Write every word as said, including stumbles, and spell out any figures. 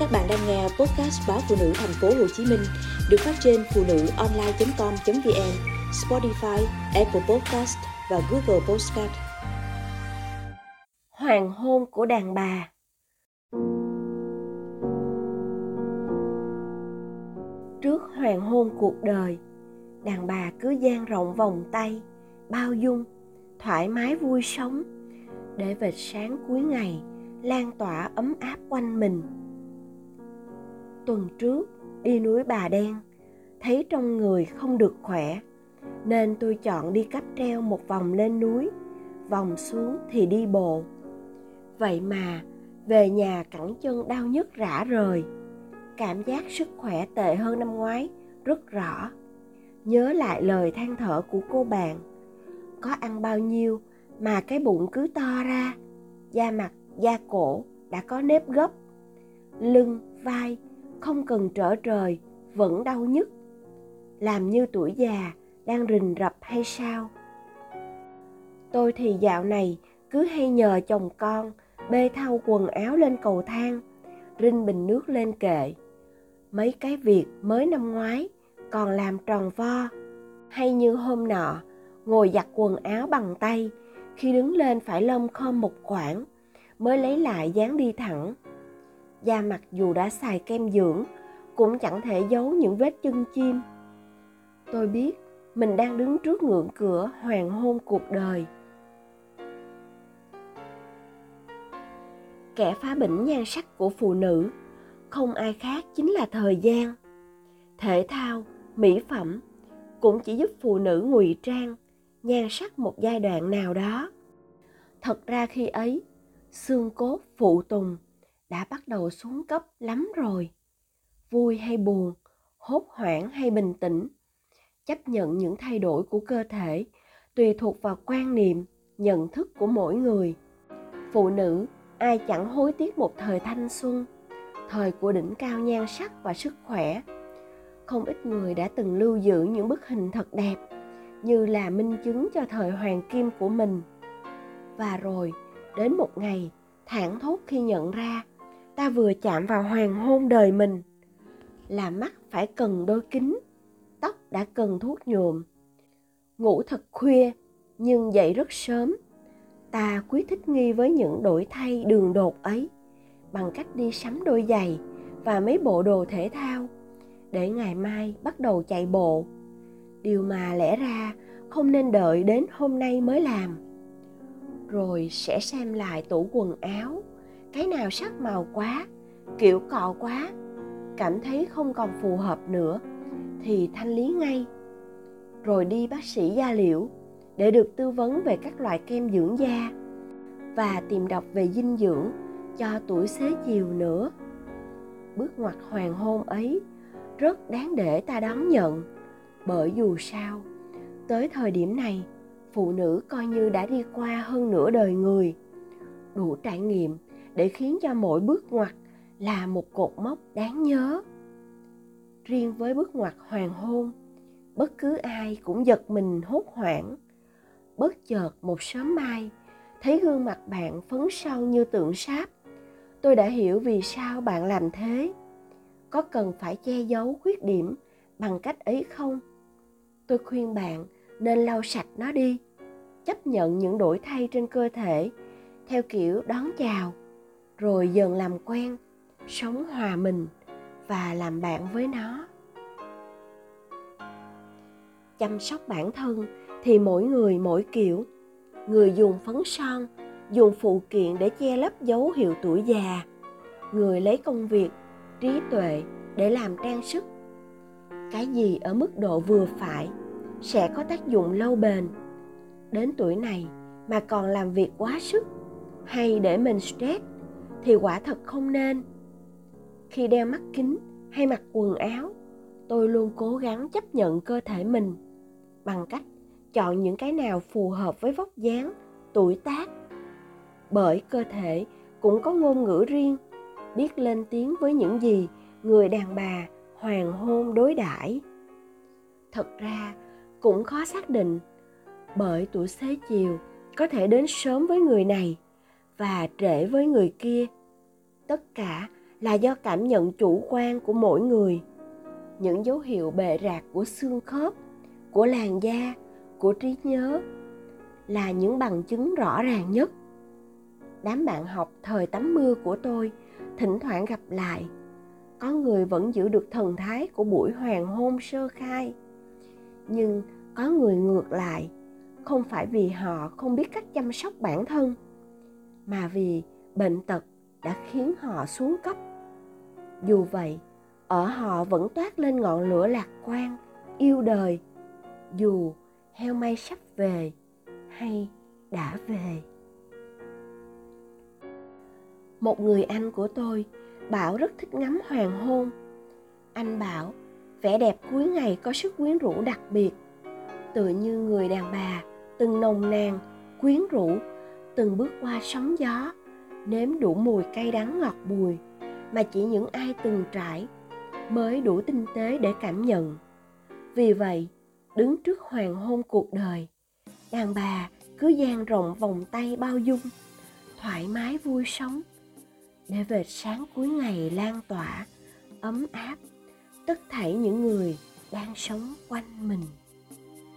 Các bạn đang nghe podcast báo Phụ Nữ Thành phố Hồ Chí Minh được phát trên phụ nữ online chấm com chấm vn, Spotify, Apple Podcast và Google Podcast. Hoàng hôn của đàn bà. Trước hoàng hôn cuộc đời, đàn bà cứ dang rộng vòng tay, bao dung, thoải mái vui sống, để vệt sáng cuối ngày lan tỏa ấm áp quanh mình. Tuần trước, đi núi Bà Đen, thấy trong người không được khỏe, nên tôi chọn đi cáp treo một vòng lên núi, vòng xuống thì đi bộ. Vậy mà, về nhà cẳng chân đau nhức rã rời. Cảm giác sức khỏe tệ hơn năm ngoái rất rõ. Nhớ lại lời than thở của cô bạn. Có ăn bao nhiêu mà cái bụng cứ to ra. Da mặt, da cổ đã có nếp gấp. Lưng, vai không cần trở trời vẫn đau nhức. Làm như tuổi già đang rình rập hay sao? Tôi thì dạo này cứ hay nhờ chồng con bê thau quần áo lên cầu thang, rinh bình nước lên kệ. Mấy cái việc mới năm ngoái còn làm tròn vo. Hay như hôm nọ, ngồi giặt quần áo bằng tay, khi đứng lên phải lom khom một khoảng mới lấy lại dáng đi thẳng. Da mặt dù đã xài kem dưỡng cũng chẳng thể giấu những vết chân chim. Tôi biết mình đang đứng trước ngưỡng cửa hoàng hôn cuộc đời. Kẻ phá bĩnh nhan sắc của phụ nữ không ai khác chính là thời gian. Thể thao, mỹ phẩm cũng chỉ giúp phụ nữ ngụy trang nhan sắc một giai đoạn nào đó. Thật ra khi ấy, xương cốt phụ tùng đã bắt đầu xuống cấp lắm rồi. Vui hay buồn, hốt hoảng hay bình tĩnh, chấp nhận những thay đổi của cơ thể tùy thuộc vào quan niệm, nhận thức của mỗi người. Phụ nữ ai chẳng hối tiếc một thời thanh xuân, thời của đỉnh cao nhan sắc và sức khỏe. Không ít người đã từng lưu giữ những bức hình thật đẹp, như là minh chứng cho thời hoàng kim của mình. Và rồi, đến một ngày, thảng thốt khi nhận ra, ta vừa chạm vào hoàng hôn đời mình. Là mắt phải cần đôi kính, tóc đã cần thuốc nhuộm. Ngủ thật khuya, nhưng dậy rất sớm. Ta quyết thích nghi với những đổi thay đường đột ấy bằng cách đi sắm đôi giày và mấy bộ đồ thể thao để ngày mai bắt đầu chạy bộ. Điều mà lẽ ra không nên đợi đến hôm nay mới làm. Rồi sẽ xem lại tủ quần áo, cái nào sắc màu quá, kiểu cọ quá, cảm thấy không còn phù hợp nữa thì thanh lý ngay. Rồi đi bác sĩ da liễu để được tư vấn về các loại kem dưỡng da và tìm đọc về dinh dưỡng cho tuổi xế chiều nữa. Bước ngoặt hoàng hôn ấy rất đáng để ta đón nhận, bởi dù sao, tới thời điểm này, phụ nữ coi như đã đi qua hơn nửa đời người, đủ trải nghiệm để khiến cho mỗi bước ngoặt là một cột mốc đáng nhớ. Riêng với bước ngoặt hoàng hôn, bất cứ ai cũng giật mình hốt hoảng. Bất chợt một sớm mai, thấy gương mặt bạn phấn son như tượng sáp. Tôi đã hiểu vì sao bạn làm thế. Có cần phải che giấu khuyết điểm bằng cách ấy không? Tôi khuyên bạn nên lau sạch nó đi. Chấp nhận những đổi thay trên cơ thể theo kiểu đón chào, rồi dần làm quen, sống hòa mình và làm bạn với nó. Chăm sóc bản thân thì mỗi người mỗi kiểu. Người dùng phấn son, dùng phụ kiện để che lấp dấu hiệu tuổi già. Người lấy công việc, trí tuệ để làm trang sức. Cái gì ở mức độ vừa phải sẽ có tác dụng lâu bền. Đến tuổi này mà còn làm việc quá sức hay để mình stress thì quả thật không nên. Khi đeo mắt kính hay mặc quần áo, tôi luôn cố gắng chấp nhận cơ thể mình bằng cách chọn những cái nào phù hợp với vóc dáng, tuổi tác. Bởi cơ thể cũng có ngôn ngữ riêng, biết lên tiếng với những gì người đàn bà hoàng hôn đối đãi. Thật ra cũng khó xác định, bởi tuổi xế chiều có thể đến sớm với người này và trễ với người kia. Tất cả là do cảm nhận chủ quan của mỗi người. Những dấu hiệu bệ rạc của xương khớp, của làn da, của trí nhớ là những bằng chứng rõ ràng nhất. Đám bạn học thời tắm mưa của tôi thỉnh thoảng gặp lại. Có người vẫn giữ được thần thái của buổi hoàng hôn sơ khai. Nhưng có người ngược lại, không phải vì họ không biết cách chăm sóc bản thân, mà vì bệnh tật đã khiến họ xuống cấp. Dù vậy, ở họ vẫn toát lên ngọn lửa lạc quan, yêu đời, dù heo may sắp về hay đã về. Một người anh của tôi bảo rất thích ngắm hoàng hôn. Anh bảo vẻ đẹp cuối ngày có sức quyến rũ đặc biệt, tựa như người đàn bà từng nồng nàn, quyến rũ, từng bước qua sóng gió, nếm đủ mùi cay đắng ngọt bùi mà chỉ những ai từng trải mới đủ tinh tế để cảm nhận. Vì vậy, đứng trước hoàng hôn cuộc đời, đàn bà cứ dang rộng vòng tay bao dung, thoải mái vui sống, để vệt sáng cuối ngày lan tỏa, ấm áp tất thảy những người đang sống quanh mình.